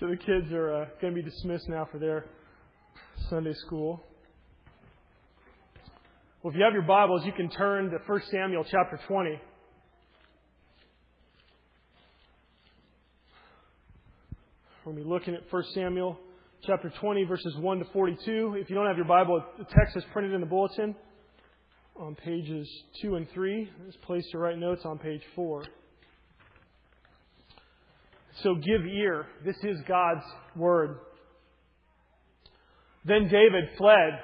So the kids are going to be dismissed now for their Sunday school. Well, if you have your Bibles, you can turn to 1 Samuel chapter 20. We're going to be looking at 1 Samuel chapter 20, verses 1 to 42. If you don't have your Bible, the text is printed in the bulletin on pages 2 and 3. There's a place to write notes on page 4. So give ear. This is God's word. Then David fled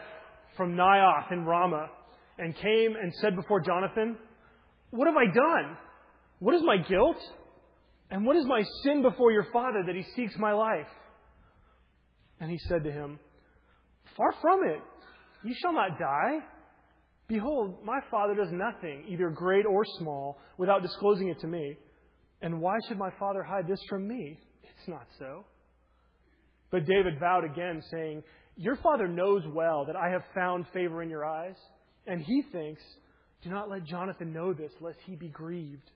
from Naioth in Ramah and came and said before Jonathan, "What have I done? What is my guilt? And what is my sin before your father that he seeks my life?" And he said to him, "Far from it. You shall not die. Behold, my father does nothing, either great or small, without disclosing it to me. And why should my father hide this from me? It's not so." But David vowed again, saying, "Your father knows well that I have found favor in your eyes." And he thinks, "Do not let Jonathan know this, lest he be grieved.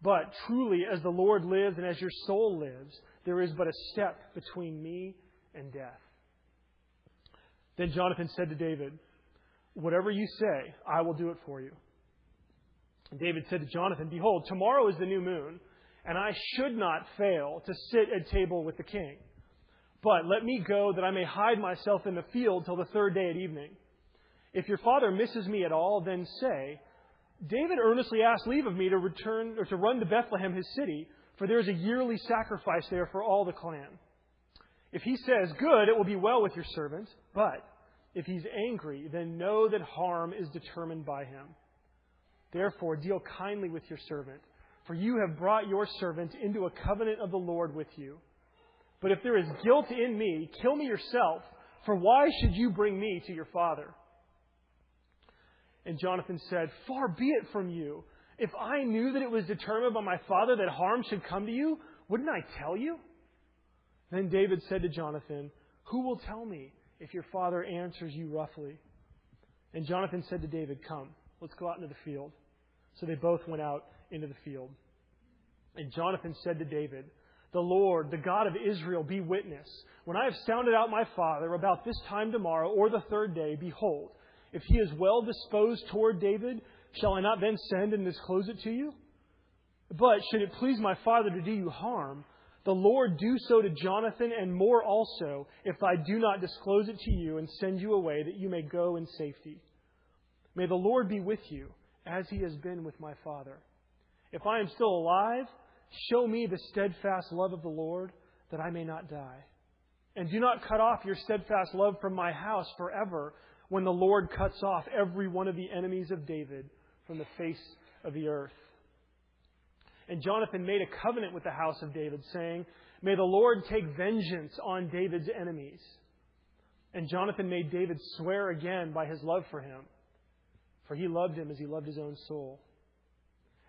But truly, as the Lord lives and as your soul lives, there is but a step between me and death." Then Jonathan said to David, "Whatever you say, I will do it for you." David said to Jonathan, "Behold, tomorrow is the new moon, and I should not fail to sit at table with the king. But let me go that I may hide myself in the field till the third day at evening. If your father misses me at all, then say, 'David earnestly asked leave of me to return or to run to Bethlehem, his city, for there is a yearly sacrifice there for all the clan.' If he says, 'Good, it will be well with your servant,' but if he's angry, then know that harm is determined by him. Therefore, deal kindly with your servant, for you have brought your servant into a covenant of the Lord with you. But if there is guilt in me, kill me yourself, for why should you bring me to your father?" And Jonathan said, "Far be it from you. If I knew that it was determined by my father that harm should come to you, wouldn't I tell you?" Then David said to Jonathan, "Who will tell me if your father answers you roughly?" And Jonathan said to David, "Come, let's go out into the field." So they both went out into the field. And Jonathan said to David, "The Lord, the God of Israel, be witness. When I have sounded out my father about this time tomorrow or the third day, behold, if he is well disposed toward David, shall I not then send and disclose it to you? But should it please my father to do you harm, the Lord do so to Jonathan and more also, if I do not disclose it to you and send you away, that you may go in safety. May the Lord be with you, as he has been with my father. If I am still alive, show me the steadfast love of the Lord, that I may not die. And do not cut off your steadfast love from my house forever, when the Lord cuts off every one of the enemies of David from the face of the earth." And Jonathan made a covenant with the house of David, saying, "May the Lord take vengeance on David's enemies." And Jonathan made David swear again by his love for him, for he loved him as he loved his own soul.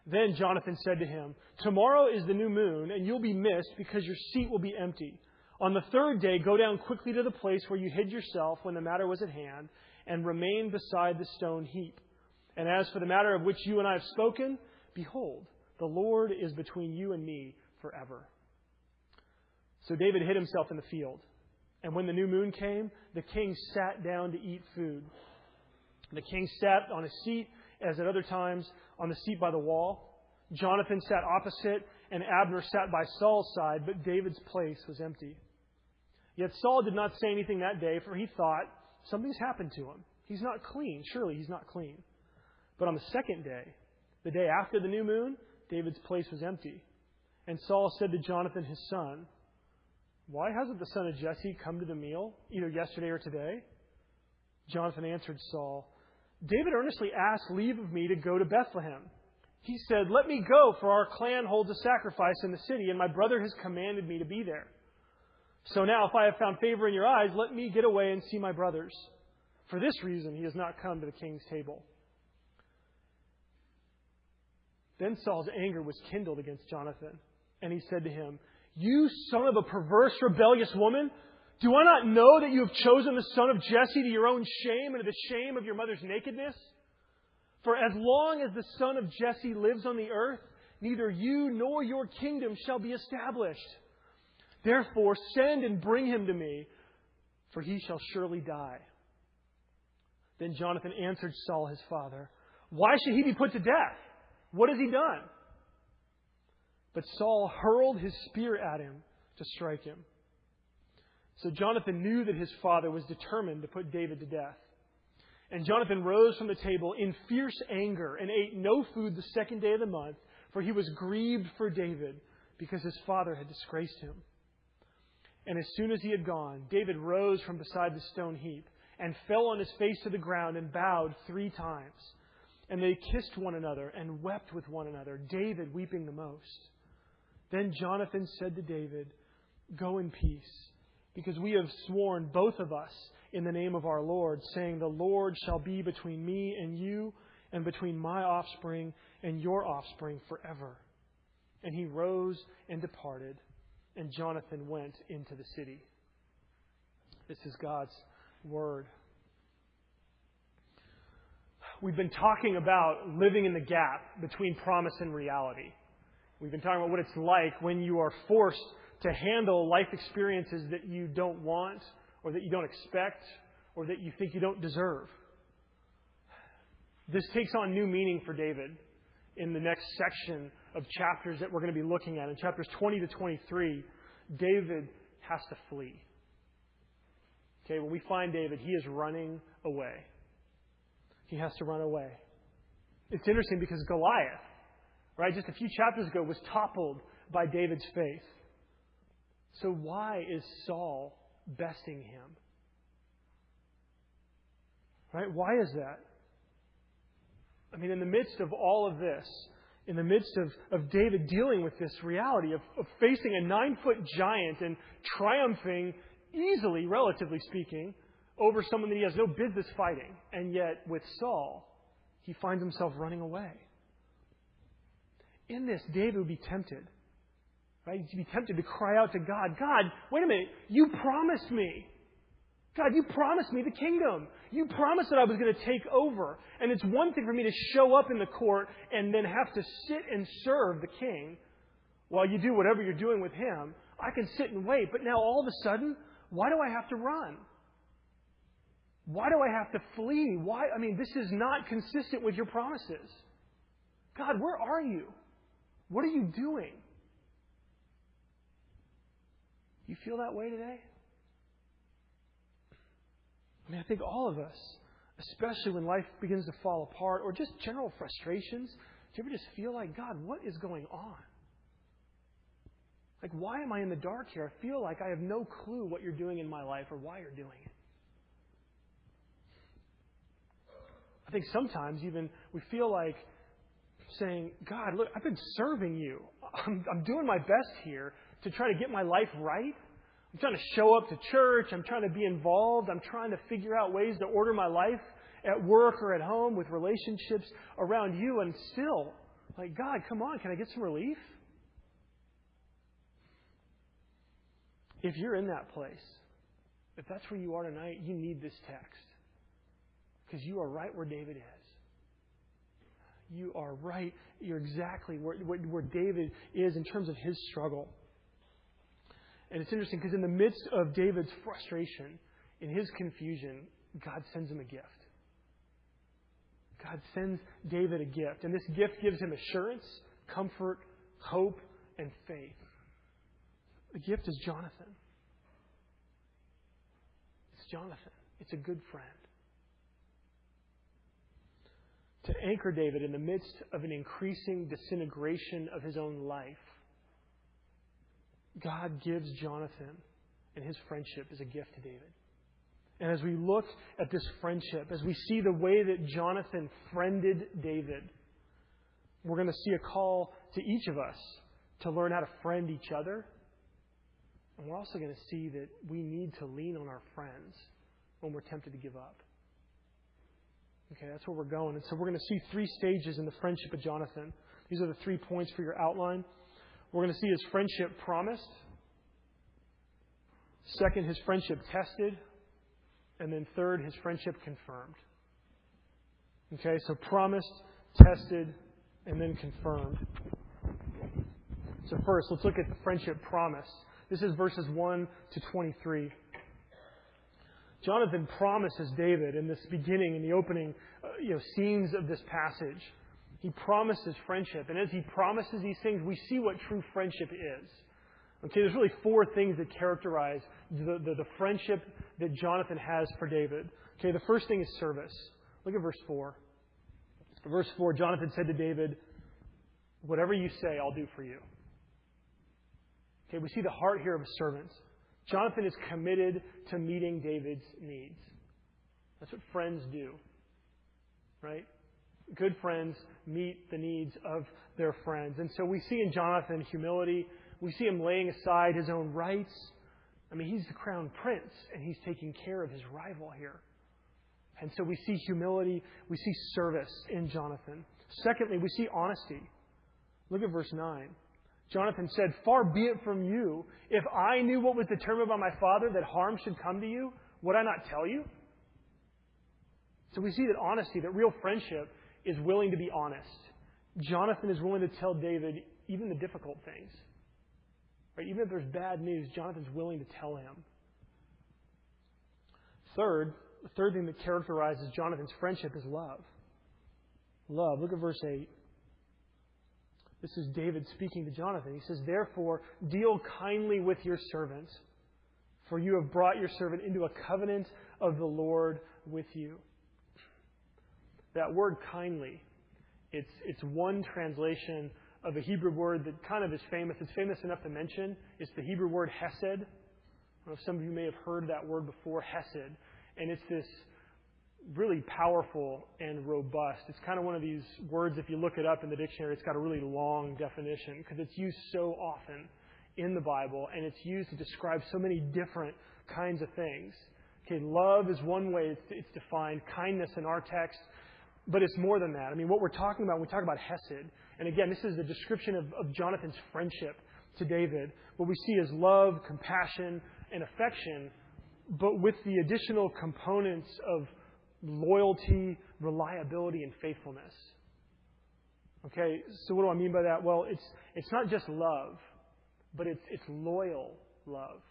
Then Jonathan said to him, "Tomorrow is the new moon, and you'll be missed because your seat will be empty. On the third day, go down quickly to the place where you hid yourself when the matter was at hand, and remain beside the stone heap. And as for the matter of which you and I have spoken, behold, the Lord is between you and me forever." So David hid himself in the field. And when the new moon came, the king sat down to eat food. The king sat on his seat, as at other times, on the seat by the wall. Jonathan sat opposite, and Abner sat by Saul's side, but David's place was empty. Yet Saul did not say anything that day, for he thought, "Something's happened to him. He's not clean. Surely he's not clean." But on the second day, the day after the new moon, David's place was empty. And Saul said to Jonathan, his son, "Why hasn't the son of Jesse come to the meal, either yesterday or today?" Jonathan answered Saul, "David earnestly asked leave of me to go to Bethlehem. He said, 'Let me go, for our clan holds a sacrifice in the city, and my brother has commanded me to be there.' So now, if I have found favor in your eyes, let me get away and see my brothers. For this reason, he has not come to the king's table." Then Saul's anger was kindled against Jonathan, and he said to him, "You son of a perverse, rebellious woman, do I not know that you have chosen the son of Jesse to your own shame and to the shame of your mother's nakedness? For as long as the son of Jesse lives on the earth, neither you nor your kingdom shall be established. Therefore, send and bring him to me, for he shall surely die. Then Jonathan answered Saul, his father, why should he be put to death? What has he done? But Saul hurled his spear at him to strike him. So Jonathan knew that his father was determined to put David to death. And Jonathan rose from the table in fierce anger and ate no food the second day of the month, for he was grieved for David because his father had disgraced him. And as soon as he had gone, David rose from beside the stone heap and fell on his face to the ground and bowed 3 times. And they kissed one another and wept with one another, David weeping the most. Then Jonathan said to David, go in peace, because we have sworn, both of us, in the name of our Lord, saying, the Lord shall be between me and you, and between my offspring and your offspring forever. And he rose and departed, and Jonathan went into the city. This is God's word. We've been talking about living in the gap between promise and reality. We've been talking about what it's like when you are forced to handle life experiences that you don't want, or that you don't expect, or that you think you don't deserve. This takes on new meaning for David in the next section of chapters that we're going to be looking at. In chapters 20 to 23, David has to flee. Okay, when we find David, he is running away. He has to run away. It's interesting because Goliath, right, just a few chapters ago, was toppled by David's faith. So why is Saul besting him? Right? Why is that? I mean, in the midst of all of this, in the midst of David dealing with this reality of facing a 9-foot giant and triumphing easily, relatively speaking, over someone that he has no business fighting. And yet, with Saul, he finds himself running away. In this, David would be tempted. Right? He'd be tempted to cry out to God, God, wait a minute, you promised me. God, you promised me the kingdom. You promised that I was going to take over. And it's one thing for me to show up in the court and then have to sit and serve the king while you do whatever you're doing with him. I can sit and wait, but now all of a sudden, why do I have to run? Why do I have to flee? Why? I mean, this is not consistent with your promises. God, where are you? What are you doing? You feel that way today? I mean, I think all of us, especially when life begins to fall apart or just general frustrations, do you ever just feel like, God, what is going on? Like, why am I in the dark here? I feel like I have no clue what you're doing in my life or why you're doing it. I think sometimes even we feel like saying, God, look, I've been serving you. I'm doing my best here to try to get my life right. I'm trying to show up to church. I'm trying to be involved. I'm trying to figure out ways to order my life at work or at home with relationships around you. And still, like, God, come on, can I get some relief? If you're in that place, if that's where you are tonight, you need this text. Because you are right where David is. You are right. You're exactly where David is in terms of his struggle. And it's interesting because in the midst of David's frustration, in his confusion, God sends him a gift. God sends David a gift. And this gift gives him assurance, comfort, hope, and faith. The gift is Jonathan. It's Jonathan. It's a good friend. To anchor David in the midst of an increasing disintegration of his own life, God gives Jonathan, and his friendship is a gift to David. And as we look at this friendship, as we see the way that Jonathan friended David, we're going to see a call to each of us to learn how to friend each other. And we're also going to see that we need to lean on our friends when we're tempted to give up. Okay, that's where we're going. And so we're going to see 3 stages in the friendship of Jonathan. These are the 3 points for your outline. We're going to see his friendship promised. Second, his friendship tested. And then third, his friendship confirmed. Okay, so promised, tested, and then confirmed. So first, let's look at the friendship promised. This is verses 1 to 23. Jonathan promises David in this beginning, in the opening scenes of this passage. He promises friendship. And as he promises these things, we see what true friendship is. Okay, there's really four things that characterize the friendship that Jonathan has for David. Okay, the first thing is service. Look at verse 4. Verse 4, Jonathan said to David, "Whatever you say, I'll do for you." Okay, we see the heart here of a servant. Jonathan is committed to meeting David's needs. That's what friends do, right? Good friends meet the needs of their friends. And so we see in Jonathan humility. We see him laying aside his own rights. I mean, he's the crown prince, and he's taking care of his rival here. And so we see humility. We see service in Jonathan. Secondly, we see honesty. Look at verse 9. Jonathan said, "Far be it from you. If I knew what was determined by my father that harm should come to you, would I not tell you?" So we see that honesty, that real friendship, is willing to be honest. Jonathan is willing to tell David even the difficult things. Right? Even if there's bad news, Jonathan's willing to tell him. Third, the third thing that characterizes Jonathan's friendship is love. Love. Look at verse 8. This is David speaking to Jonathan. He says, "Therefore, deal kindly with your servant, for you have brought your servant into a covenant of the Lord with you." That word kindly, it's one translation of a Hebrew word that kind of is famous. It's famous enough to mention. It's the Hebrew word hesed. I don't know if some of you may have heard that word before, hesed. And it's this really powerful and robust. It's kind of one of these words, if you look it up in the dictionary, it's got a really long definition because it's used so often in the Bible, and it's used to describe so many different kinds of things. Okay, love is one way it's defined, kindness in our text, but it's more than that. I mean, what we're talking about, when we talk about hesed, and again, this is a description of Jonathan's friendship to David. What we see is love, compassion, and affection, but with the additional components of loyalty, reliability, and faithfulness. Okay, so what do I mean by that? Well, it's not just love, but it's loyal love.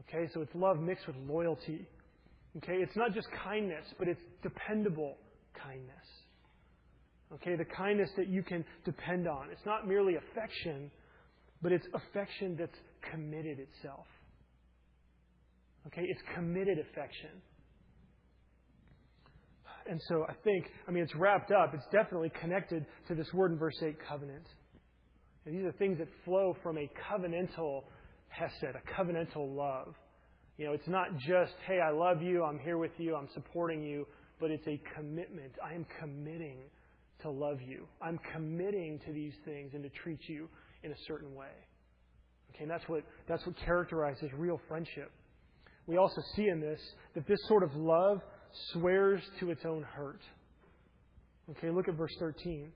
Okay, so it's love mixed with loyalty. Okay, it's not just kindness, but it's dependable kindness. Okay, the kindness that you can depend on. It's not merely affection, but it's affection that's committed itself. Okay, it's committed affection. And so I think it's wrapped up. It's definitely connected to this word in verse 8, covenant. And these are things that flow from a covenantal hesed, a covenantal love. It's not just, hey, I love you, I'm here with you, I'm supporting you, but it's a commitment. I am committing to love you. I'm committing to these things and to treat you in a certain way. Okay, and that's what characterizes real friendship. We also see in this that this sort of love swears to its own hurt. Okay, look at verse 13.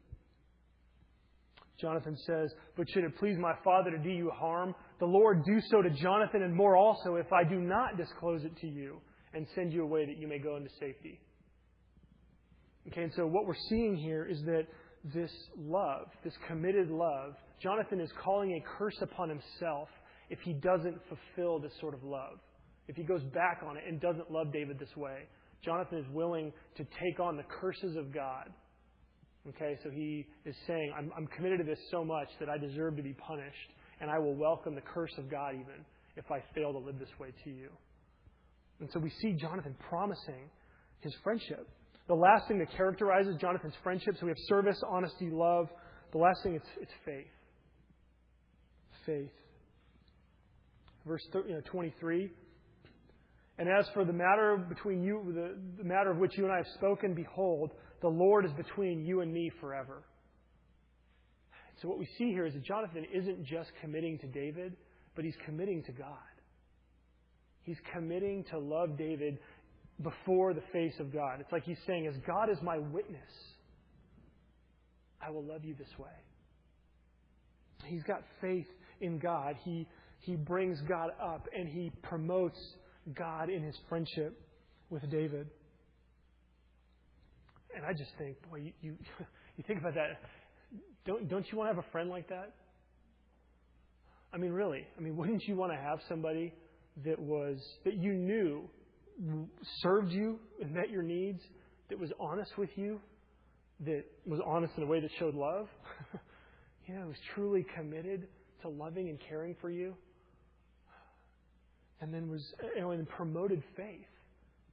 Jonathan says, "But should it please my father to do you harm, the Lord do so to Jonathan and more also if I do not disclose it to you and send you away that you may go into safety." Okay, and so what we're seeing here is that this love, this committed love, Jonathan is calling a curse upon himself if he doesn't fulfill this sort of love. If he goes back on it and doesn't love David this way, Jonathan is willing to take on the curses of God. Okay, so he is saying, I'm committed to this so much that I deserve to be punished, and I will welcome the curse of God even if I fail to live this way to you. And so we see Jonathan promising his friendship. The last thing that characterizes Jonathan's friendship, so we have service, honesty, love. The last thing, it's faith. Faith. Verse 23. "And as for the matter between you, the matter of which you and I have spoken, behold, the Lord is between you and me forever." So what we see here is that Jonathan isn't just committing to David, but he's committing to God. He's committing to love David before the face of God. It's like he's saying, as God is my witness, I will love you this way. He's got faith in God. He brings God up and he promotes God in his friendship with David. And I just think, boy, you think about that. Don't you want to have a friend like that? I mean, really, wouldn't you want to have somebody that you knew served you and met your needs, that was honest with you, that was honest in a way that showed love, was truly committed to loving and caring for you, and then was, and promoted faith,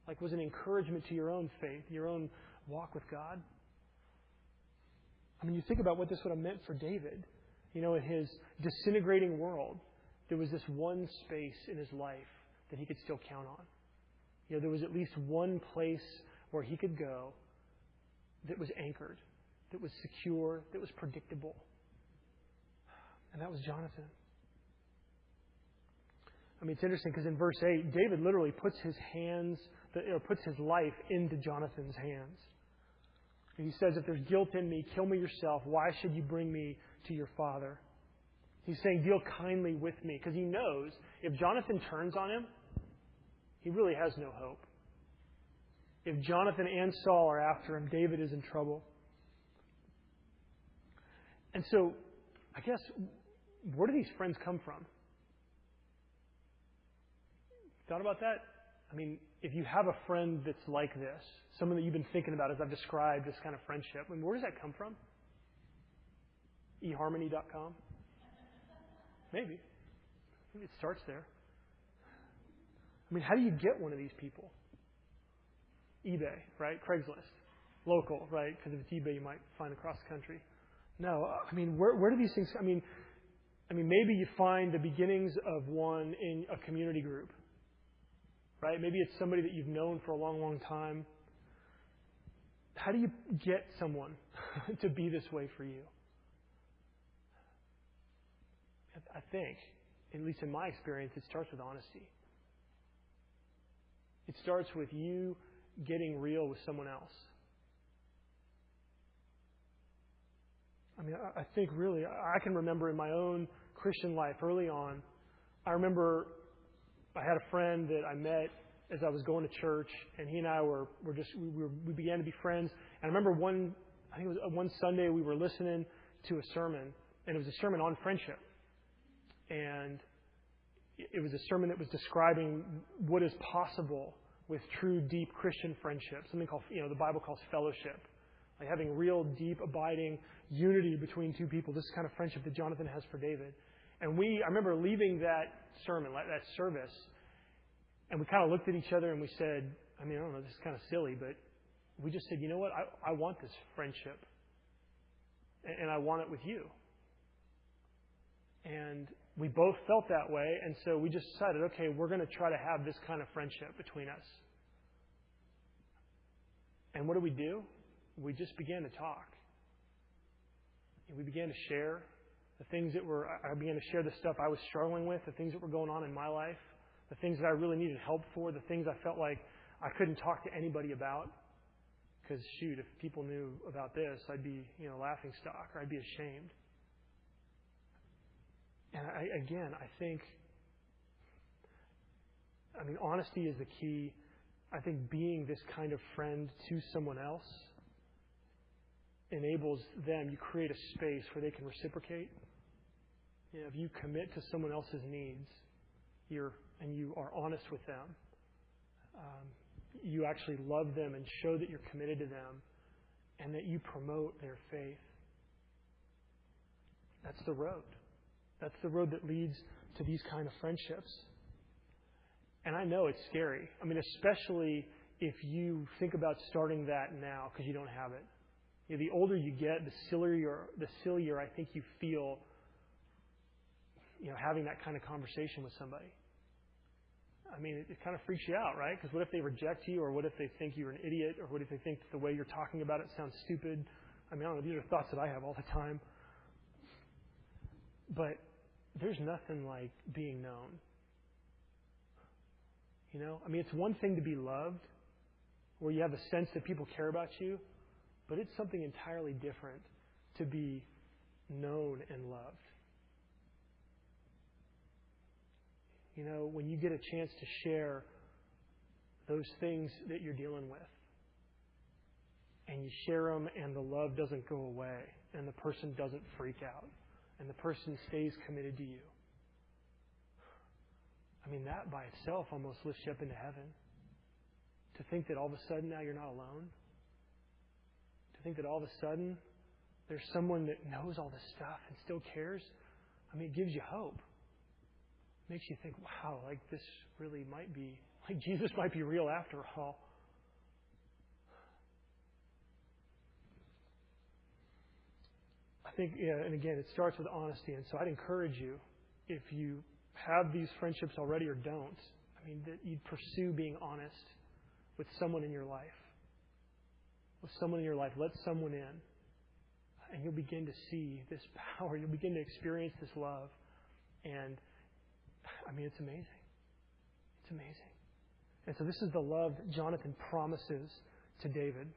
like was an encouragement to your own faith, your own walk with God. I mean, you think about what this would have meant for David. In his disintegrating world, there was this one space in his life that he could still count on. There was at least one place where he could go that was anchored, that was secure, that was predictable. And that was Jonathan. It's interesting because in verse 8, David literally puts his life into Jonathan's hands. And he says, if there's guilt in me, kill me yourself. Why should you bring me to your father? He's saying, deal kindly with me. Because he knows if Jonathan turns on him, he really has no hope. If Jonathan and Saul are after him, David is in trouble. And so, I guess, where do these friends come from? Thought about that? If you have a friend that's like this, someone that you've been thinking about as I've described this kind of friendship, where does that come from? eHarmony.com? Maybe. Maybe it starts there. How do you get one of these people? eBay, right? Craigslist. Local, right? Because if it's eBay, you might find across the country. No, where do these things... maybe you find the beginnings of one in a community group. Right? Maybe it's somebody that you've known for a long, long time. How do you get someone to be this way for you? I think, at least in my experience, it starts with honesty. It starts with you getting real with someone else. I think really, I can remember in my own Christian life early on, I remember I had a friend that I met as I was going to church, and he and I we began to be friends. And I remember one Sunday we were listening to a sermon, and it was a sermon on friendship. And it was a sermon that was describing what is possible with true, deep Christian friendship, something called, the Bible calls fellowship. Like having real, deep, abiding unity between two people. This is the kind of friendship that Jonathan has for David. And I remember leaving that sermon, that service, and we kind of looked at each other and we said, I don't know, this is kind of silly, but we just said, you know what, I want this friendship. And I want it with you. And we both felt that way, and so we just decided, okay, we're going to try to have this kind of friendship between us. And what do? We just began to talk. We began to share the things that were... I began to share the stuff I was struggling with, the things that were going on in my life, the things that I really needed help for, the things I felt like I couldn't talk to anybody about. Because, shoot, if people knew about this, I'd be, laughing stock, or I'd be ashamed. And I think honesty is the key. I think being this kind of friend to someone else enables them, you create a space where they can reciprocate. If you commit to someone else's needs, you are honest with them, you actually love them and show that you're committed to them, and that you promote their faith. That's the road. That's the road that leads to these kind of friendships. And I know it's scary. Especially if you think about starting that now because you don't have it. The older you get, the sillier I think you feel, having that kind of conversation with somebody. It kind of freaks you out, right? Because what if they reject you, or what if they think you're an idiot, or what if they think that the way you're talking about it sounds stupid? I don't know. These are thoughts that I have all the time. But there's nothing like being known. It's one thing to be loved, where you have a sense that people care about you, but it's something entirely different to be known and loved. When you get a chance to share those things that you're dealing with, and you share them, and the love doesn't go away, and the person doesn't freak out, and the person stays committed to you. I mean, that by itself almost lifts you up into heaven. To think that all of a sudden now you're not alone. To think that all of a sudden there's someone that knows all this stuff and still cares. I mean, it gives you hope. It makes you think, wow, like this really might be, like Jesus might be real after all. I think, yeah, and again, it starts with honesty. And so I'd encourage you, if you have these friendships already or don't, I mean, that you'd pursue being honest with someone in your life. With someone in your life, let someone in. And you'll begin to see this power. You'll begin to experience this love. And, I mean, it's amazing. It's amazing. And so this is the love that Jonathan promises to David.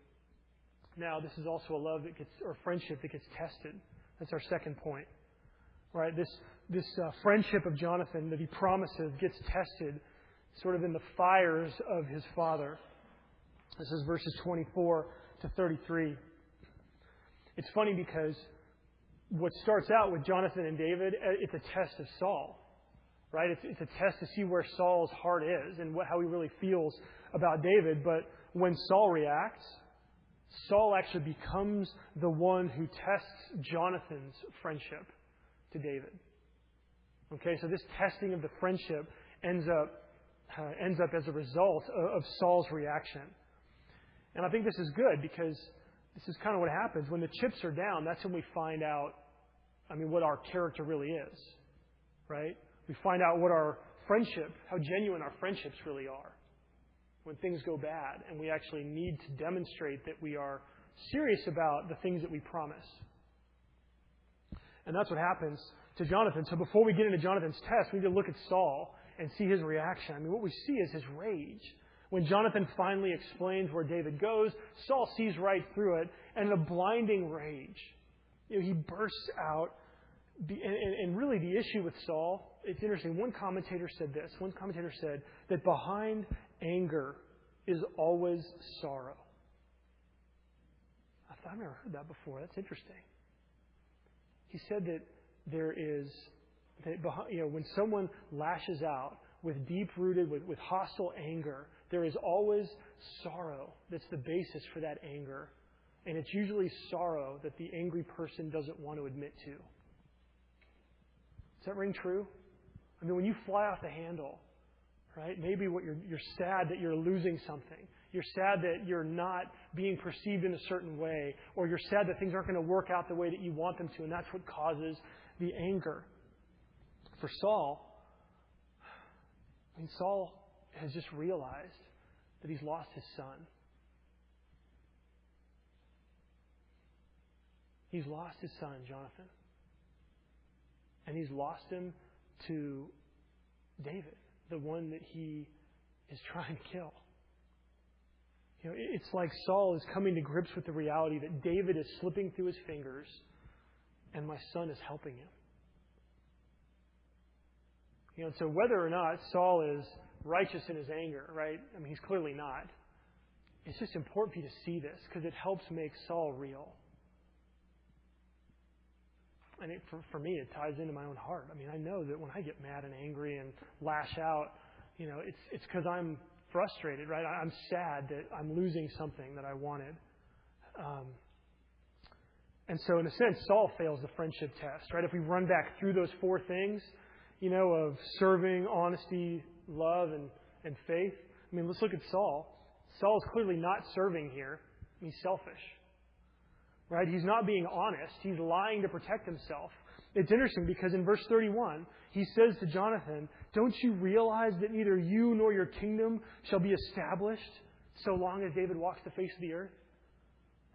Now, this is also a love that gets, or friendship that gets tested. That's our second point. Right? This friendship of Jonathan that he promises gets tested sort of in the fires of his father. This is verses 24 to 33. It's funny because what starts out with Jonathan and David, it's a test of Saul, right? It's a test to see where Saul's heart is and how he really feels about David. But when Saul reacts, Saul actually becomes the one who tests Jonathan's friendship to David. Okay, so this testing of the friendship ends up as a result of Saul's reaction. And I think this is good because this is kind of what happens. When the chips are down, that's when we find out, I mean, what our character really is, right? We find out what our friendship, how genuine our friendships really are when things go bad. And we actually need to demonstrate that we are serious about the things that we promise. And that's what happens to Jonathan. So before we get into Jonathan's test, we need to look at Saul and see his reaction. I mean, what we see is his rage. When Jonathan finally explains where David goes, Saul sees right through it, and in a blinding rage, you know, he bursts out. And really the issue with Saul, it's interesting. One commentator said this. One commentator said that behind anger is always sorrow. I thought, I've never heard that before. That's interesting. He said that there is, that behind, you know, when someone lashes out with deep-rooted, with hostile anger, there is always sorrow that's the basis for that anger. And it's usually sorrow that the angry person doesn't want to admit to. Does that ring true? I mean, when you fly off the handle, right, maybe what you're sad that you're losing something. You're sad that you're not being perceived in a certain way, or you're sad that things aren't going to work out the way that you want them to, and that's what causes the anger. For Saul, I mean, Saul has just realized that he's lost his son. He's lost his son, Jonathan. And he's lost him to David, the one that he is trying to kill. You know, it's like Saul is coming to grips with the reality that David is slipping through his fingers and my son is helping him. You know, so whether or not Saul is righteous in his anger, right? I mean, he's clearly not. It's just important for you to see this because it helps make Saul real. And it, for me, it ties into my own heart. I mean, I know that when I get mad and angry and lash out, you know, it's because I'm frustrated, right? I'm sad that I'm losing something that I wanted. And so, in a sense, Saul fails the friendship test, right? If we run back through those four things, you know, of serving, honesty, love, and faith. I mean, let's look at Saul. Saul's clearly not serving here. He's selfish, right? He's not being honest. He's lying to protect himself. It's interesting because in verse 31, he says to Jonathan, "Don't you realize that neither you nor your kingdom shall be established so long as David walks the face of the earth?"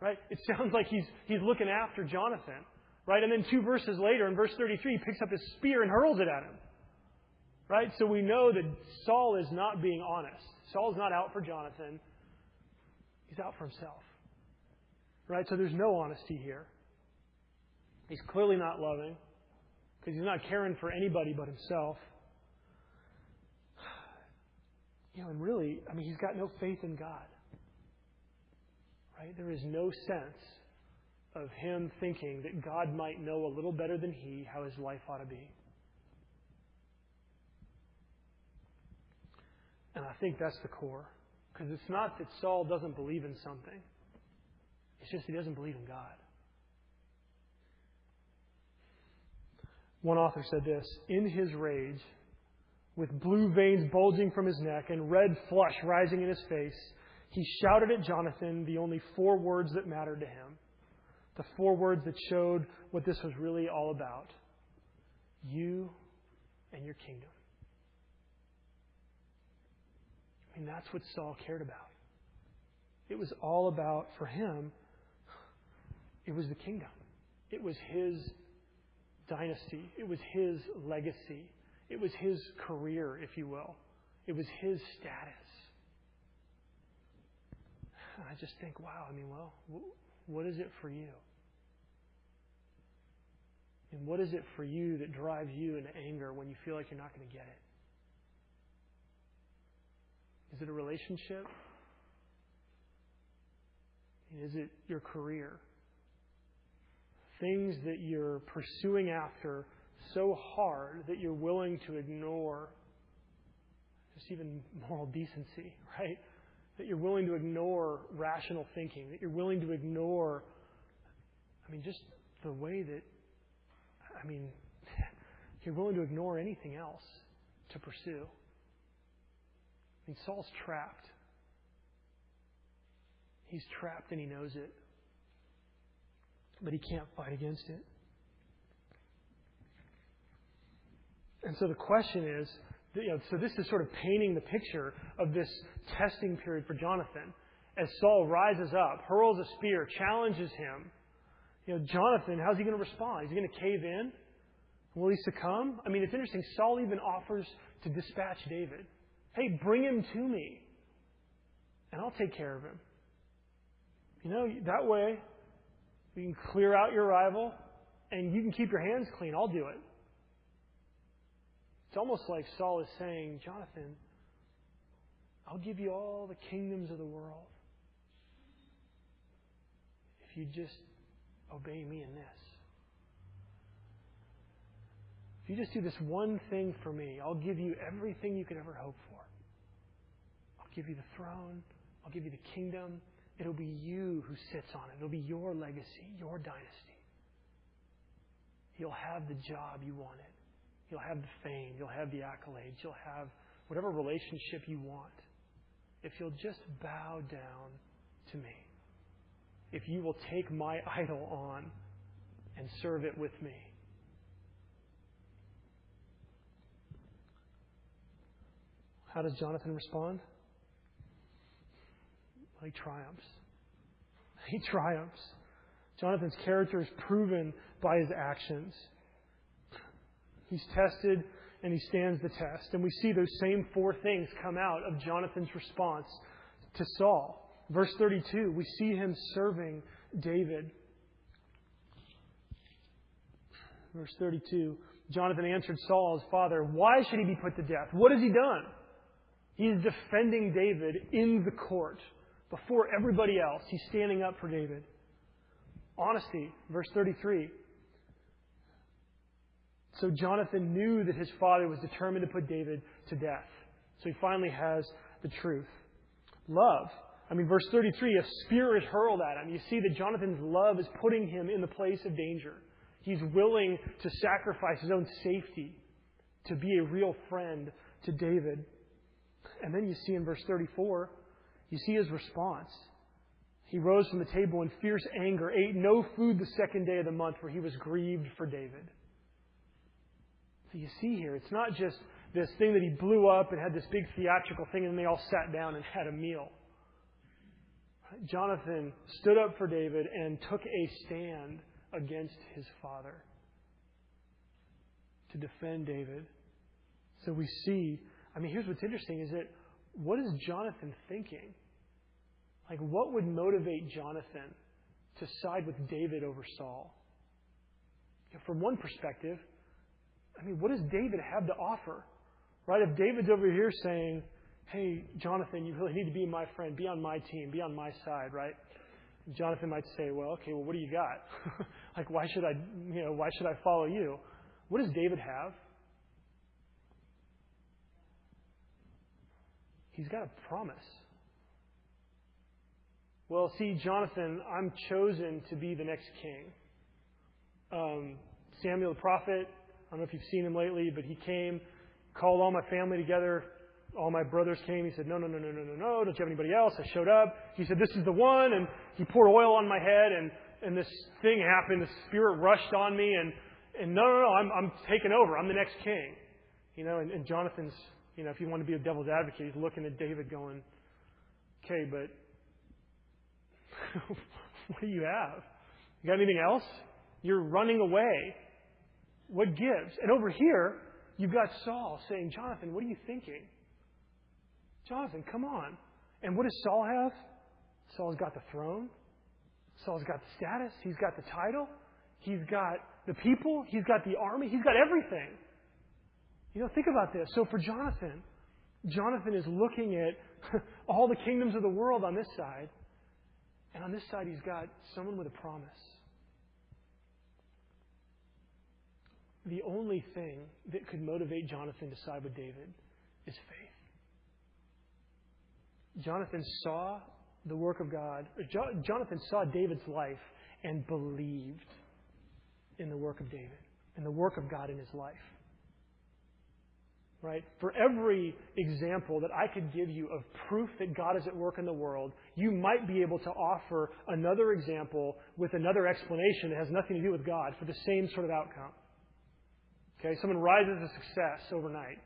Right? It sounds like he's looking after Jonathan. Right? And then two verses later, in verse 33, he picks up his spear and hurls it at him. Right? So we know that Saul is not being honest. Saul's not out for Jonathan. He's out for himself. Right? So there's no honesty here. He's clearly not loving because he's not caring for anybody but himself. You know, and really, I mean, he's got no faith in God. Right? There is no sense of him thinking that God might know a little better than he how his life ought to be. And I think that's the core. Because it's not that Saul doesn't believe in something. It's just he doesn't believe in God. One author said this, in his rage, with blue veins bulging from his neck and red flush rising in his face, he shouted at Jonathan the only four words that mattered to him. The four words that showed what this was really all about. You and your kingdom. I mean, that's what Saul cared about. It was all about, for him, it was the kingdom. It was his dynasty. It was his legacy. It was his career, if you will. It was his status. And I just think, wow, I mean, well, what is it for you? And what is it for you that drives you into anger when you feel like you're not going to get it? Is it a relationship? Is it your career? Things that you're pursuing after so hard that you're willing to ignore just even moral decency, right? That you're willing to ignore rational thinking, that you're willing to ignore, I mean, just the way that, I mean, you're willing to ignore anything else to pursue. I mean, Saul's trapped. He's trapped and he knows it. But he can't fight against it. And so the question is, you know, so this is sort of painting the picture of this testing period for Jonathan. As Saul rises up, hurls a spear, challenges him. You know, Jonathan, how's he going to respond? Is he going to cave in? Will he succumb? I mean, it's interesting. Saul even offers to dispatch David. Hey, bring him to me, and I'll take care of him. You know, that way we can clear out your rival, and you can keep your hands clean. I'll do it. It's almost like Saul is saying, Jonathan, I'll give you all the kingdoms of the world if you just obey me in this. If you just do this one thing for me, I'll give you everything you could ever hope for. I'll give you the throne. I'll give you the kingdom. It'll be you who sits on it. It'll be your legacy, your dynasty. You'll have the job you wanted. You'll have the fame. You'll have the accolades. You'll have whatever relationship you want. If you'll just bow down to me. If you will take my idol on and serve it with me. How does Jonathan respond? Well, he triumphs. He triumphs. Jonathan's character is proven by his actions. He's tested and he stands the test. And we see those same four things come out of Jonathan's response to Saul. Verse 32, we see him serving David. Verse 32, Jonathan answered Saul, his father, why should he be put to death? What has he done? He is defending David in the court before everybody else. He's standing up for David. Honesty, verse 33. So Jonathan knew that his father was determined to put David to death. So he finally has the truth. Love. I mean, verse 33, a spear is hurled at him. You see that Jonathan's love is putting him in the place of danger. He's willing to sacrifice his own safety to be a real friend to David. And then you see in verse 34, you see his response. He rose from the table in fierce anger, ate no food the second day of the month, for he was grieved for David. So you see here, it's not just this thing that he blew up and had this big theatrical thing and they all sat down and had a meal. Jonathan stood up for David and took a stand against his father to defend David. So we see, I mean, here's what's interesting is that what is Jonathan thinking? Like, what would motivate Jonathan to side with David over Saul? From one perspective, I mean, what does David have to offer? Right? If David's over here saying, hey, Jonathan, you really need to be my friend. Be on my team. Be on my side, right? Jonathan might say, well, okay, well, what do you got? Like, why should I follow you? What does David have? He's got a promise. Well, see, Jonathan, I'm chosen to be the next king. Samuel the prophet, I don't know if you've seen him lately, but he came, called all my family together. All my brothers came. He said, no, don't you have anybody else? I showed up. He said, this is the one. And he poured oil on my head, and this thing happened. The Spirit rushed on me, and no, I'm taking over. I'm the next king. You know, and Jonathan's, you know, if you want to be a devil's advocate, he's looking at David going, okay, but what do you have? You got anything else? You're running away. What gives? And over here, you've got Saul saying, Jonathan, what are you thinking? Jonathan, come on. And what does Saul have? Saul's got the throne. Saul's got the status. He's got the title. He's got the people. He's got the army. He's got everything. You know, think about this. So for Jonathan, Jonathan is looking at all the kingdoms of the world on this side. And on this side, he's got someone with a promise. The only thing that could motivate Jonathan to side with David is faith. Jonathan saw the work of God. Jonathan saw David's life and believed in the work of David and the work of God in his life. Right? For every example that I could give you of proof that God is at work in the world, you might be able to offer another example with another explanation that has nothing to do with God for the same sort of outcome. Okay? Someone rises to success overnight.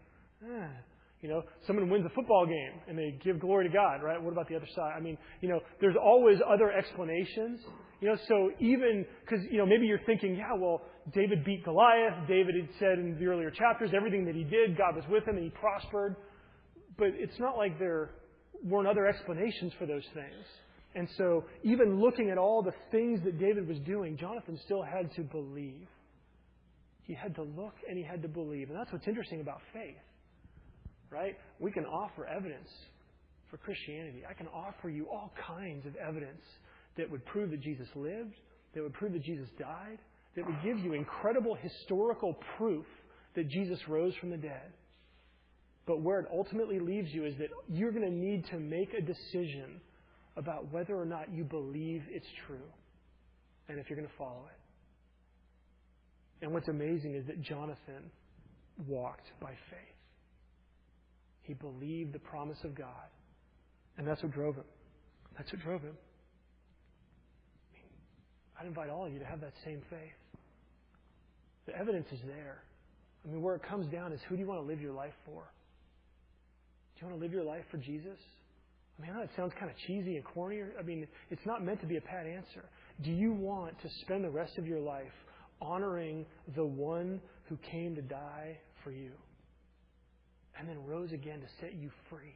You know, someone wins a football game and they give glory to God, right? What about the other side? I mean, you know, there's always other explanations. You know, so even, because, you know, maybe you're thinking, yeah, well, David beat Goliath. David had said in the earlier chapters, everything that he did, God was with him and he prospered. But it's not like there weren't other explanations for those things. And so even looking at all the things that David was doing, Jonathan still had to believe. He had to look and he had to believe. And that's what's interesting about faith. Right? We can offer evidence for Christianity. I can offer you all kinds of evidence that would prove that Jesus lived, that would prove that Jesus died, that would give you incredible historical proof that Jesus rose from the dead. But where it ultimately leaves you is that you're going to need to make a decision about whether or not you believe it's true and if you're going to follow it. And what's amazing is that Jonathan walked by faith. He believed the promise of God. And that's what drove him. That's what drove him. I mean, I'd invite all of you to have that same faith. The evidence is there. I mean, where it comes down is, who do you want to live your life for? Do you want to live your life for Jesus? I mean, I know that sounds kind of cheesy and corny. I mean, it's not meant to be a pat answer. Do you want to spend the rest of your life honoring the one who came to die for you? And then rose again to set you free.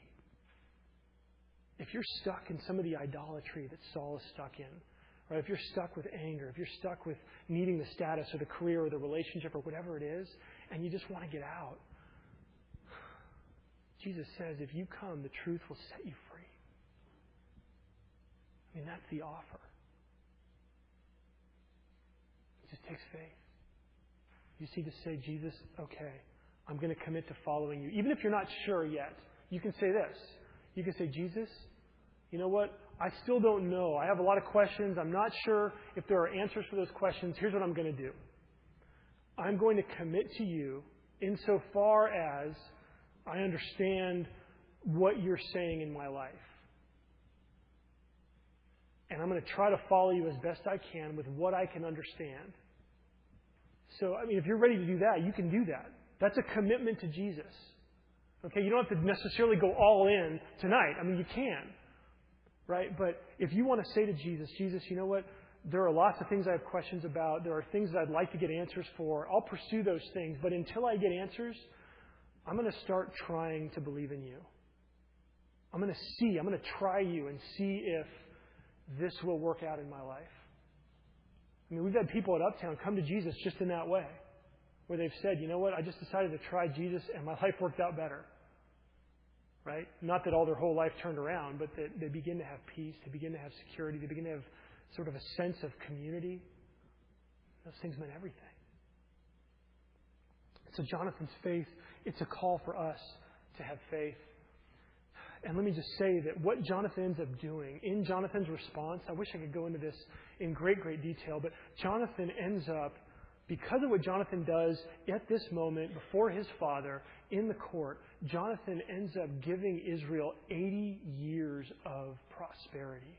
If you're stuck in some of the idolatry that Saul is stuck in, right? If you're stuck with anger, if you're stuck with needing the status or the career or the relationship or whatever it is, and you just want to get out, Jesus says, if you come, the truth will set you free. I mean, that's the offer. It just takes faith. You just need to say, Jesus, okay, I'm going to commit to following you. Even if you're not sure yet, you can say this. You can say, Jesus, you know what? I still don't know. I have a lot of questions. I'm not sure if there are answers for those questions. Here's what I'm going to do. I'm going to commit to you insofar as I understand what you're saying in my life. And I'm going to try to follow you as best I can with what I can understand. So, I mean, if you're ready to do that, you can do that. That's a commitment to Jesus. Okay, you don't have to necessarily go all in tonight. I mean, you can, right? But if you want to say to Jesus, Jesus, you know what? There are lots of things I have questions about. There are things that I'd like to get answers for. I'll pursue those things. But until I get answers, I'm going to start trying to believe in you. I'm going to see. I'm going to try you and see if this will work out in my life. I mean, we've had people at Uptown come to Jesus just in that way. Where they've said, you know what, I just decided to try Jesus and my life worked out better. Right? Not that all their whole life turned around, but that they begin to have peace, they begin to have security, they begin to have sort of a sense of community. Those things meant everything. So Jonathan's faith, it's a call for us to have faith. And let me just say that what Jonathan ends up doing in Jonathan's response, I wish I could go into this in great, great detail, but Jonathan ends up, because of what Jonathan does at this moment before his father in the court, Jonathan ends up giving Israel 80 years of prosperity.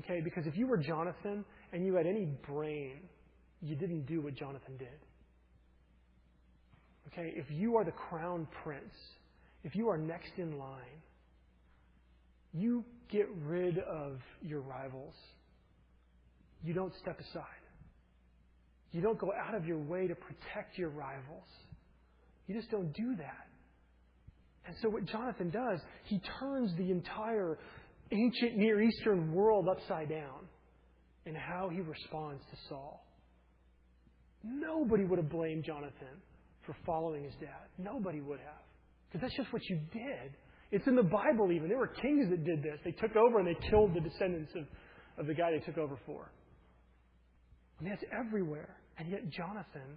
Okay, because if you were Jonathan and you had any brain, you didn't do what Jonathan did. Okay, if you are the crown prince, if you are next in line, you get rid of your rivals. You don't step aside. You don't go out of your way to protect your rivals. You just don't do that. And so what Jonathan does, he turns the entire ancient Near Eastern world upside down in how he responds to Saul. Nobody would have blamed Jonathan for following his dad. Nobody would have. Because that's just what you did. It's in the Bible even. There were kings that did this. They took over and they killed the descendants of the guy they took over for. I mean, that's everywhere. And yet Jonathan,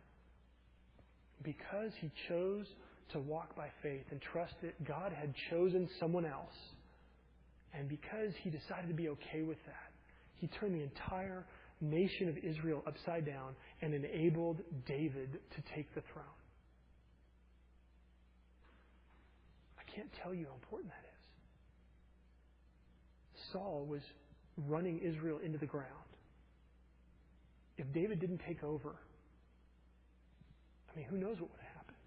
because he chose to walk by faith and trust that God had chosen someone else, and because he decided to be okay with that, he turned the entire nation of Israel upside down and enabled David to take the throne. I can't tell you how important that is. Saul was running Israel into the ground. If David didn't take over, I mean, who knows what would have happened?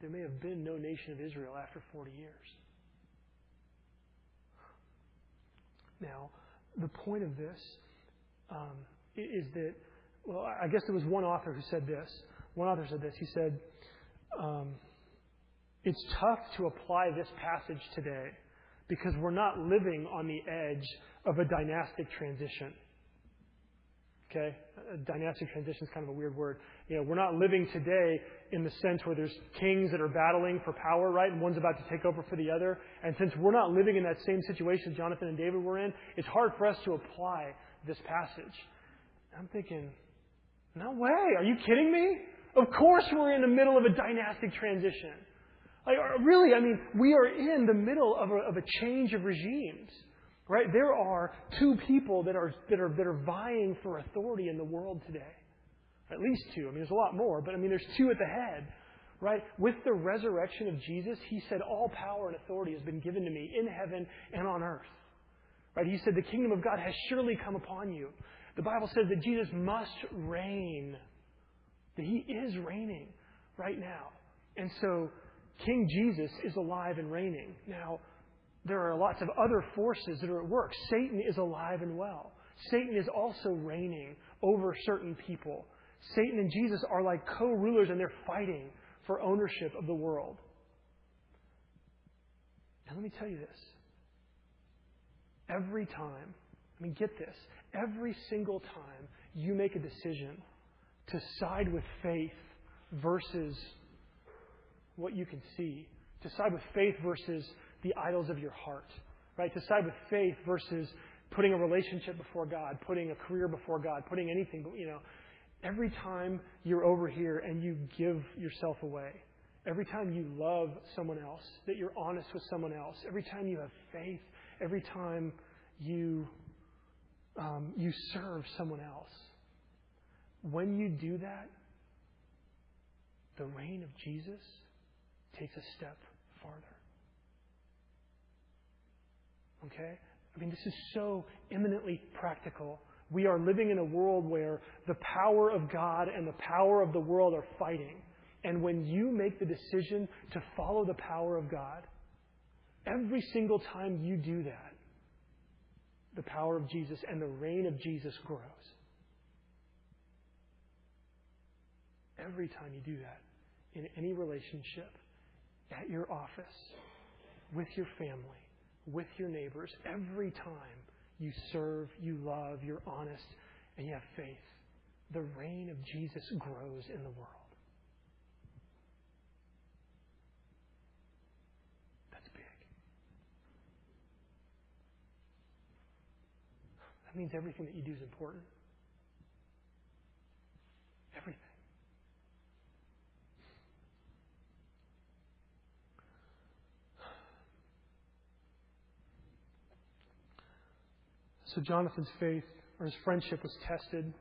There may have been no nation of Israel after 40 years. Now, the point of this is that, well, I guess there was one author who said this. One author said this. He said, it's tough to apply this passage today because we're not living on the edge of a dynastic transition. Okay? A dynastic transition is kind of a weird word. You know, we're not living today in the sense where there's kings that are battling for power, right? And one's about to take over for the other. And since we're not living in that same situation Jonathan and David were in, it's hard for us to apply this passage. I'm thinking, no way. Are you kidding me? Of course we're in the middle of a dynastic transition. Like, really, I mean, we are in the middle of a change of regimes, right? There are two people that are vying for authority in the world today. At least two. I mean, there's a lot more, but I mean, there's two at the head, right? With the resurrection of Jesus, he said, all power and authority has been given to me in heaven and on earth, right? He said, the kingdom of God has surely come upon you. The Bible says that Jesus must reign, that he is reigning right now. And so, King Jesus is alive and reigning. Now, there are lots of other forces that are at work. Satan is alive and well. Satan is also reigning over certain people. Satan and Jesus are like co-rulers, and they're fighting for ownership of the world. Now, let me tell you this. Every time, I mean, get this, every single time you make a decision to side with faith versus what you can see, to side with faith versus the idols of your heart, right? To side with faith versus putting a relationship before God, putting a career before God, putting anything, you know, every time you're over here and you give yourself away, every time you love someone else, that you're honest with someone else, every time you have faith, every time you serve someone else, when you do that, the reign of Jesus takes a step farther. Okay? I mean, this is so eminently practical. We are living in a world where the power of God and the power of the world are fighting. And when you make the decision to follow the power of God, every single time you do that, the power of Jesus and the reign of Jesus grows. Every time you do that, in any relationship, at your office, with your family, with your neighbors, every time you serve, you love, you're honest, and you have faith, the reign of Jesus grows in the world. That's big. That means everything that you do is important. Everything. So Jonathan's faith or his friendship was tested.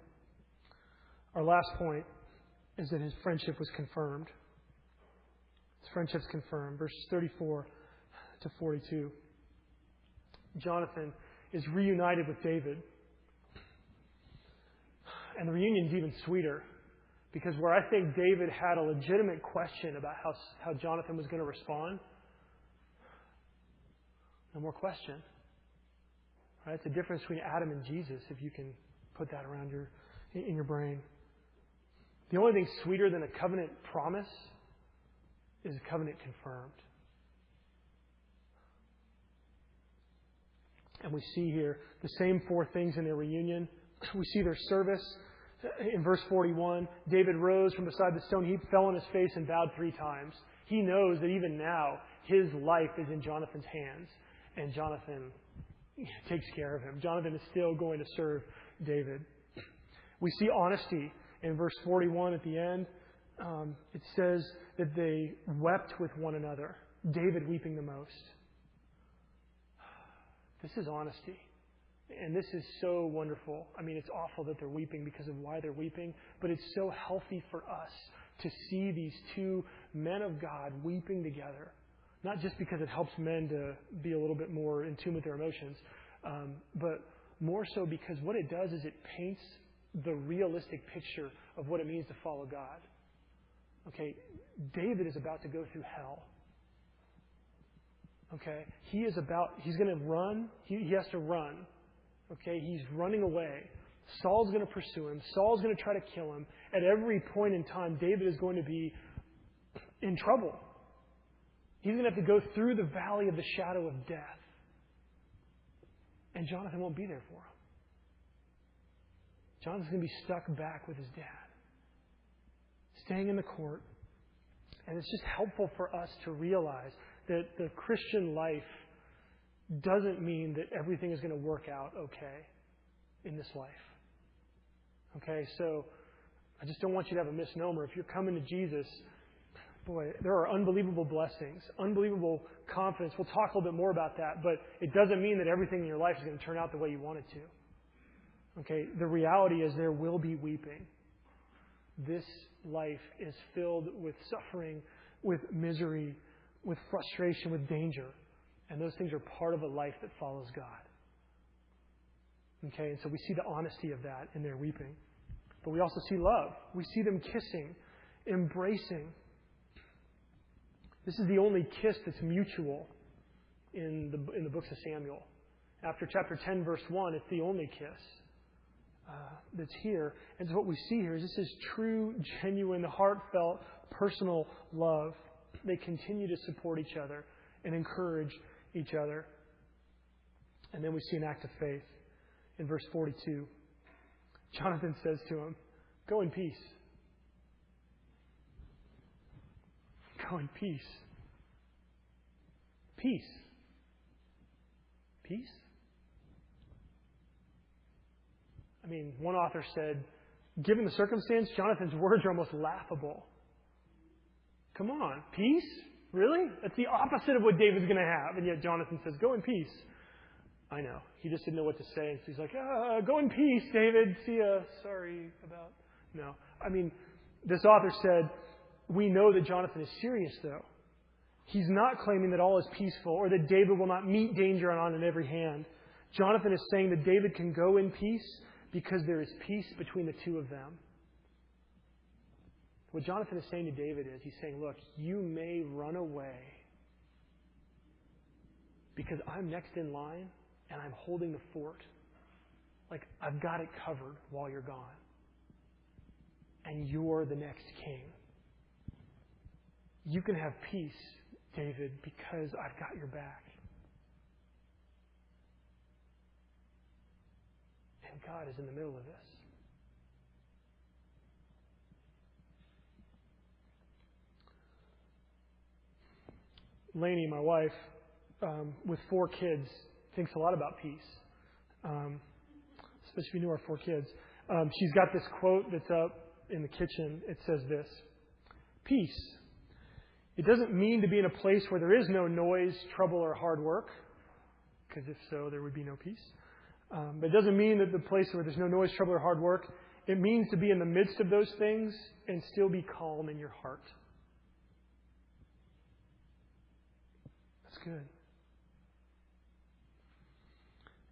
Our last point is that his friendship was confirmed. His friendship's confirmed. Verses 34 to 42. Jonathan is reunited with David. And the reunion's even sweeter, because where I think David had a legitimate question about how Jonathan was going to respond, no more question. Right? It's the difference between Adam and Jesus, if you can put that around in your brain. The only thing sweeter than a covenant promise is a covenant confirmed. And we see here the same four things in their reunion. We see their service. In verse 41, David rose from beside the stone heap, fell on his face, and bowed three times. He knows that even now his life is in Jonathan's hands, and Jonathan takes care of him. Jonathan is still going to serve David. We see honesty in verse 41 at the end. It says that they wept with one another, David weeping the most. This is honesty. And this is so wonderful. I mean, it's awful that they're weeping because of why they're weeping, but it's so healthy for us to see these two men of God weeping together. Not just because it helps men to be a little bit more in tune with their emotions, but more so because what it does is it paints the realistic picture of what it means to follow God. Okay, David is about to go through hell. Okay, he's going to run. He has to run. Okay, he's running away. Saul's going to pursue him. Saul's going to try to kill him. At every point in time, David is going to be in trouble. He's going to have to go through the valley of the shadow of death. And Jonathan won't be there for him. Jonathan's going to be stuck back with his dad, staying in the court. And it's just helpful for us to realize that the Christian life doesn't mean that everything is going to work out okay in this life. Okay, so I just don't want you to have a misnomer. If you're coming to Jesus, boy, there are unbelievable blessings, unbelievable confidence. We'll talk a little bit more about that, but it doesn't mean that everything in your life is going to turn out the way you want it to. Okay, the reality is there will be weeping. This life is filled with suffering, with misery, with frustration, with danger. And those things are part of a life that follows God. Okay, and so we see the honesty of that in their weeping. But we also see love. We see them kissing, embracing. This is the only kiss that's mutual in the books of Samuel. After chapter 10, verse 1, it's the only kiss that's here. And so what we see here is this is true, genuine, heartfelt, personal love. They continue to support each other and encourage each other. And then we see an act of faith. In verse 42, Jonathan says to him, "Go in peace. Go in peace." Peace. Peace? I mean, one author said, given the circumstance, Jonathan's words are almost laughable. Come on, peace? Really? That's the opposite of what David's going to have. And yet Jonathan says, "Go in peace." I know. He just didn't know what to say. And so he's like, "Go in peace, David. See ya. Sorry about..." No. I mean, this author said, we know that Jonathan is serious, though. He's not claiming that all is peaceful or that David will not meet danger on every hand. Jonathan is saying that David can go in peace because there is peace between the two of them. What Jonathan is saying to David is, he's saying, "Look, you may run away because I'm next in line and I'm holding the fort. Like, I've got it covered while you're gone. And you're the next king. You can have peace, David, because I've got your back." And God is in the middle of this. Lainey, my wife, with four kids, thinks a lot about peace. Especially if you knew our four kids. She's got this quote that's up in the kitchen. It says this: "Peace. It doesn't mean to be in a place where there is no noise, trouble, or hard work, because if so, there would be no peace. It doesn't mean that the place where there's no noise, trouble, or hard work. It means to be in the midst of those things and still be calm in your heart. That's good.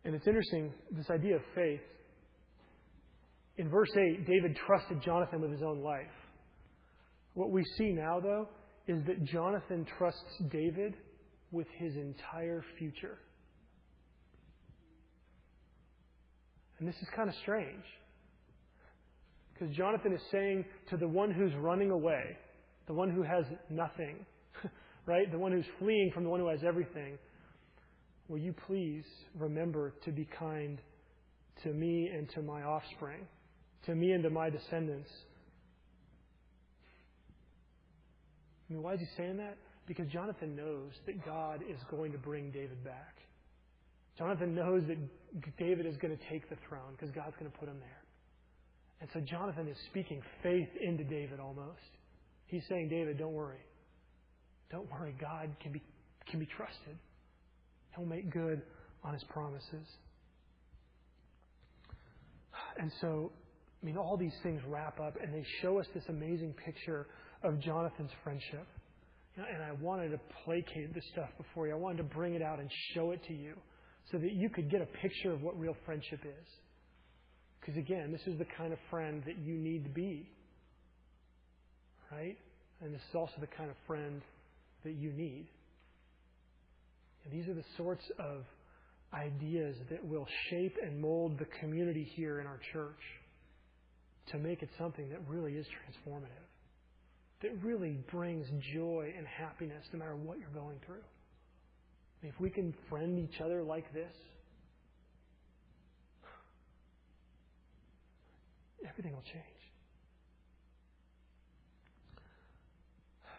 And it's interesting, this idea of faith. In verse 8, David trusted Jonathan with his own life. What we see now, though, is that Jonathan trusts David with his entire future. And this is kind of strange, because Jonathan is saying to the one who's running away, the one who has nothing, right? The one who's fleeing from the one who has everything, will you please remember to be kind to me and to my offspring, to me and to my descendants? I mean, why is he saying that? Because Jonathan knows that God is going to bring David back. Jonathan knows that David is going to take the throne because God's going to put him there. And so Jonathan is speaking faith into David almost. He's saying, David, don't worry. Don't worry. God can be trusted. He'll make good on his promises. And so, I mean, all these things wrap up and they show us this amazing picture of Jonathan's friendship. And I wanted to placate this stuff before you. I wanted to bring it out and show it to you so that you could get a picture of what real friendship is. Because again, this is the kind of friend that you need to be. Right? And this is also the kind of friend that you need. And these are the sorts of ideas that will shape and mold the community here in our church to make it something that really is transformative, that really brings joy and happiness no matter what you're going through. If we can friend each other like this, everything will change.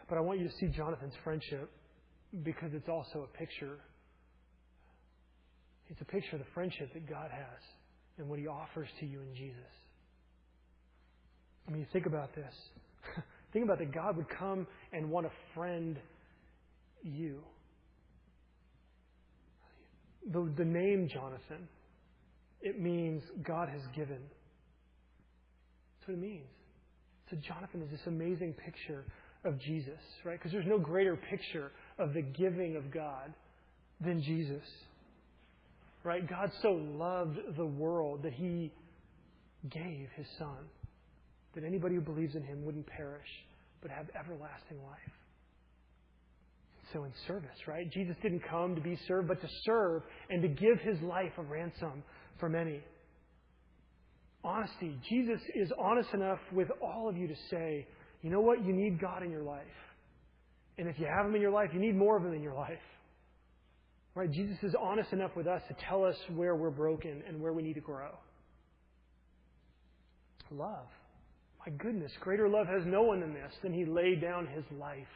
But I want you to see Jonathan's friendship because it's also a picture. It's a picture of the friendship that God has and what He offers to you in Jesus. I mean, think about this. Think about that God would come and want to friend you. The name Jonathan, it means God has given. That's what it means. So Jonathan is this amazing picture of Jesus, right? Because there's no greater picture of the giving of God than Jesus, right? God so loved the world that He gave His Son, that anybody who believes in Him wouldn't perish, but have everlasting life. So in service, right? Jesus didn't come to be served, but to serve and to give His life a ransom for many. Honesty. Jesus is honest enough with all of you to say, you know what? You need God in your life. And if you have Him in your life, you need more of Him in your life. Right? Jesus is honest enough with us to tell us where we're broken and where we need to grow. Love. My goodness, greater love has no one than this, than He laid down His life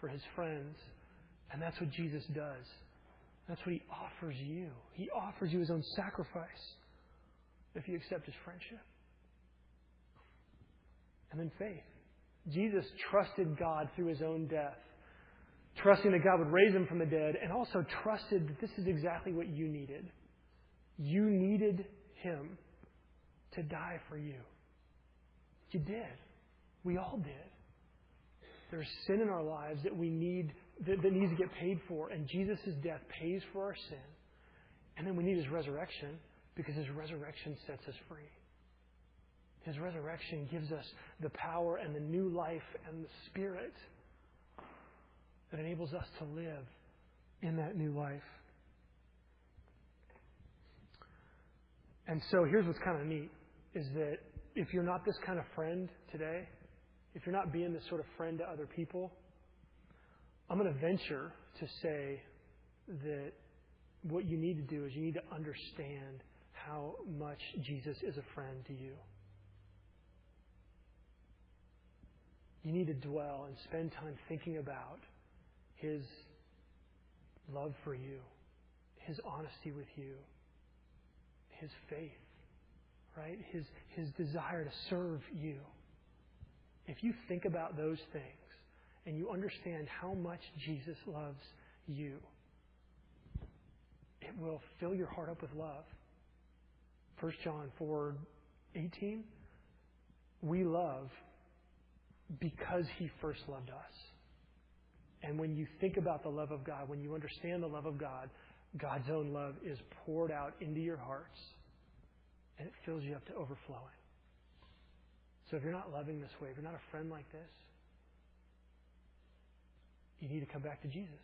for His friends. And that's what Jesus does. That's what He offers you. He offers you His own sacrifice if you accept His friendship. And then faith. Jesus trusted God through His own death, trusting that God would raise Him from the dead, and also trusted that this is exactly what you needed. You needed Him to die for you. You did. We all did. There's sin in our lives that we need, that needs to get paid for, and Jesus' death pays for our sin. And then we need His resurrection, because His resurrection sets us free. His resurrection gives us the power and the new life and the Spirit that enables us to live in that new life. And so here's what's kind of neat, is that if you're not this kind of friend today, if you're not being this sort of friend to other people, I'm going to venture to say that what you need to do is you need to understand how much Jesus is a friend to you. You need to dwell and spend time thinking about His love for you, His honesty with you, His faith. Right? His desire to serve you. If you think about those things and you understand how much Jesus loves you, it will fill your heart up with love. 1 John 4:18, we love because He first loved us. And when you think about the love of God, when you understand the love of God, God's own love is poured out into your hearts, and it fills you up to overflowing. So if you're not loving this way, if you're not a friend like this, you need to come back to Jesus.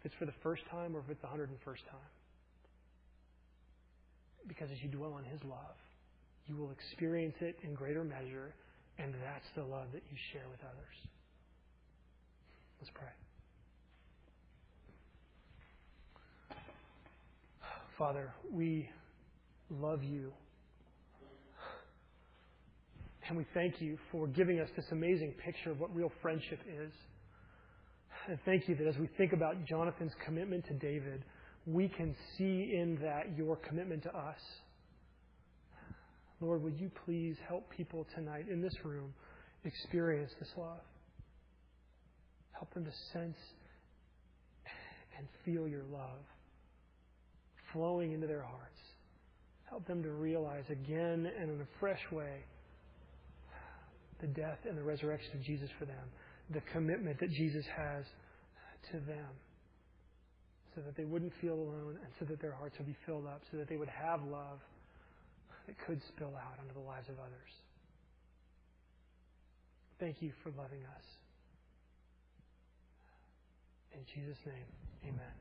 If it's for the first time or if it's the 101st time. Because as you dwell on His love, you will experience it in greater measure, and that's the love that you share with others. Let's pray. Father, we love You. And we thank You for giving us this amazing picture of what real friendship is. And thank You that as we think about Jonathan's commitment to David, we can see in that Your commitment to us. Lord, would You please help people tonight in this room experience this love? Help them to sense and feel Your love flowing into their hearts. Help them to realize again and in a fresh way the death and the resurrection of Jesus for them, the commitment that Jesus has to them, so that they wouldn't feel alone and so that their hearts would be filled up, so that they would have love that could spill out onto the lives of others. Thank You for loving us. In Jesus' name, amen.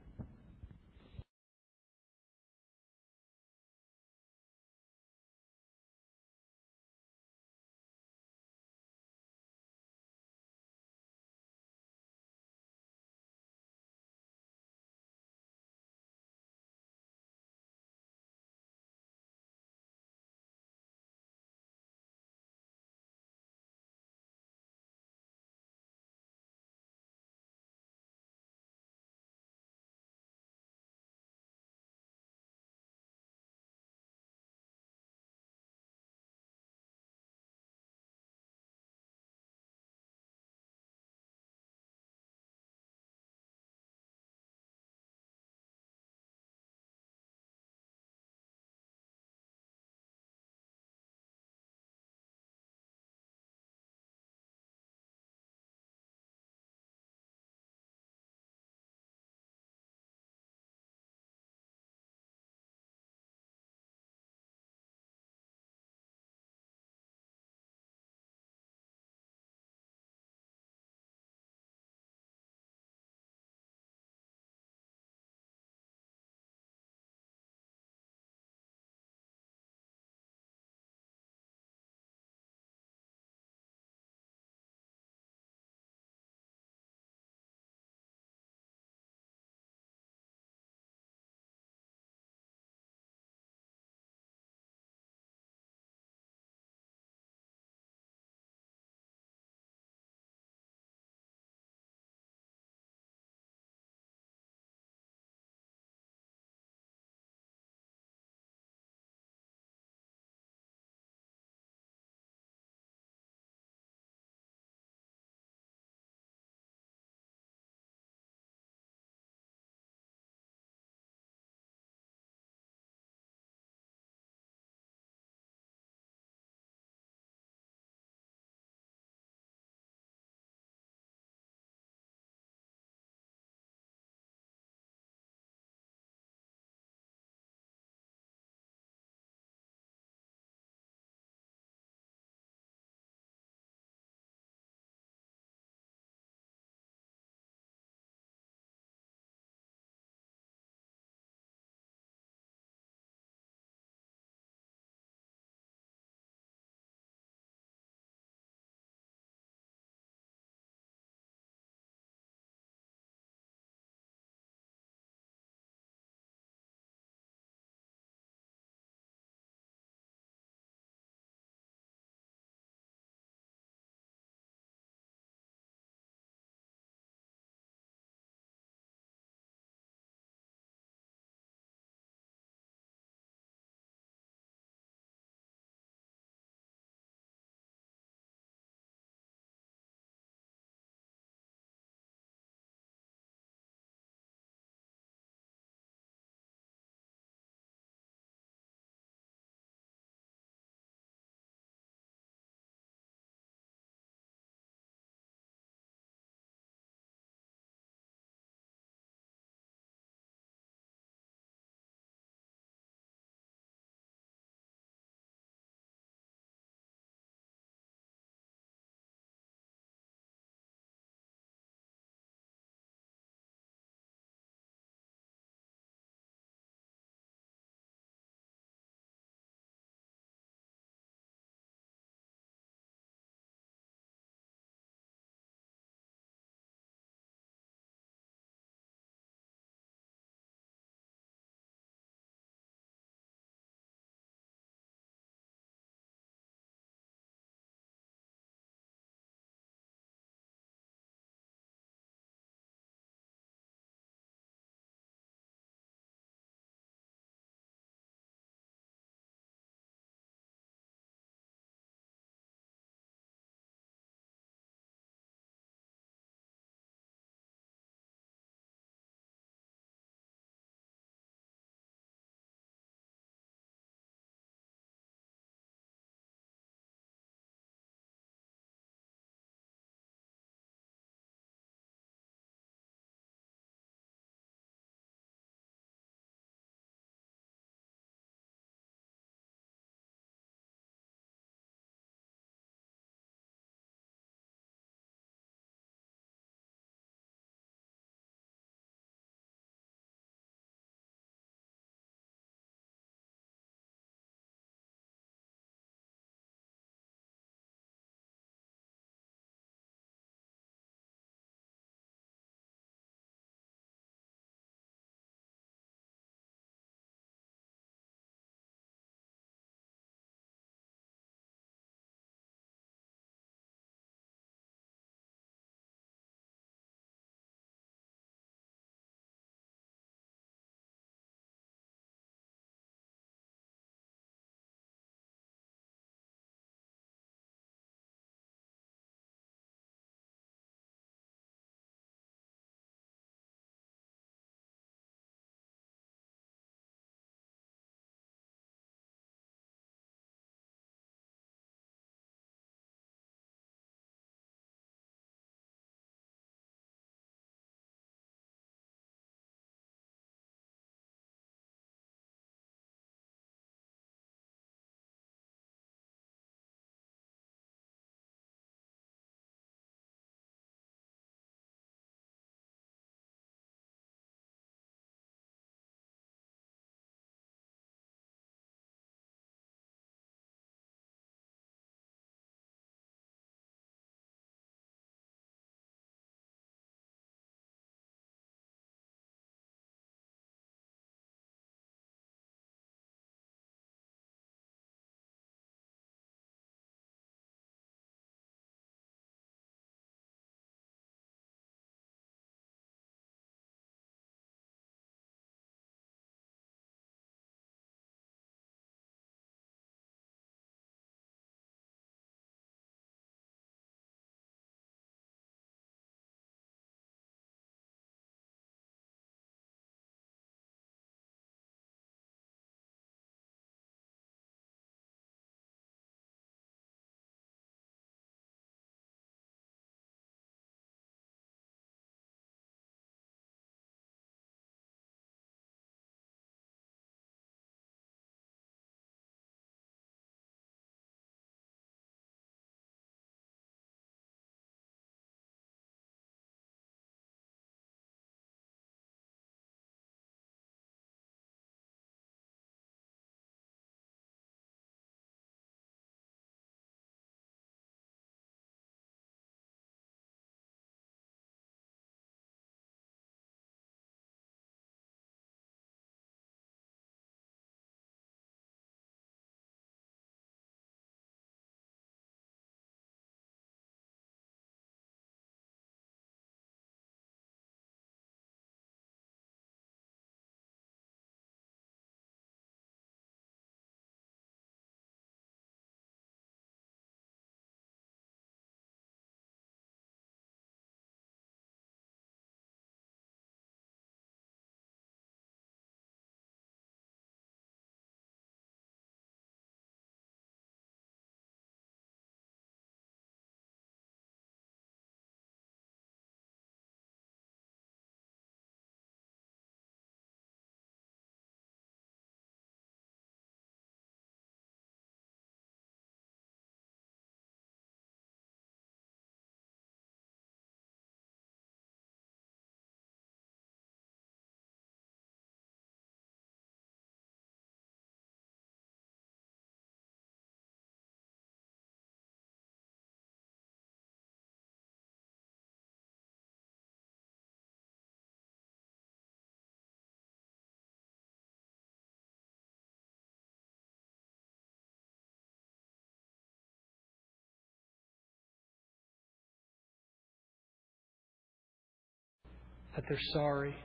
that they're sorry,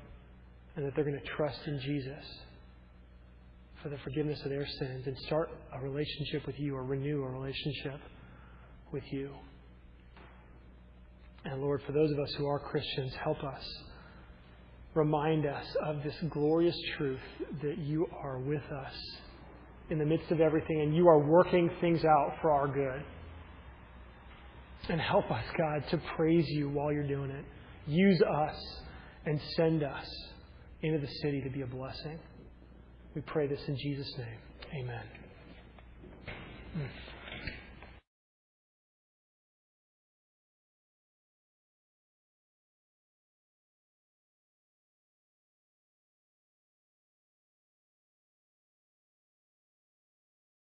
and that they're going to trust in Jesus for the forgiveness of their sins and start a relationship with you or renew a relationship with you. And Lord, for those of us who are Christians, help us. Remind us of this glorious truth that you are with us in the midst of everything and you are working things out for our good. And help us, God, to praise you while you're doing it. Use us and send us into the city to be a blessing. We pray this in Jesus' name. Amen.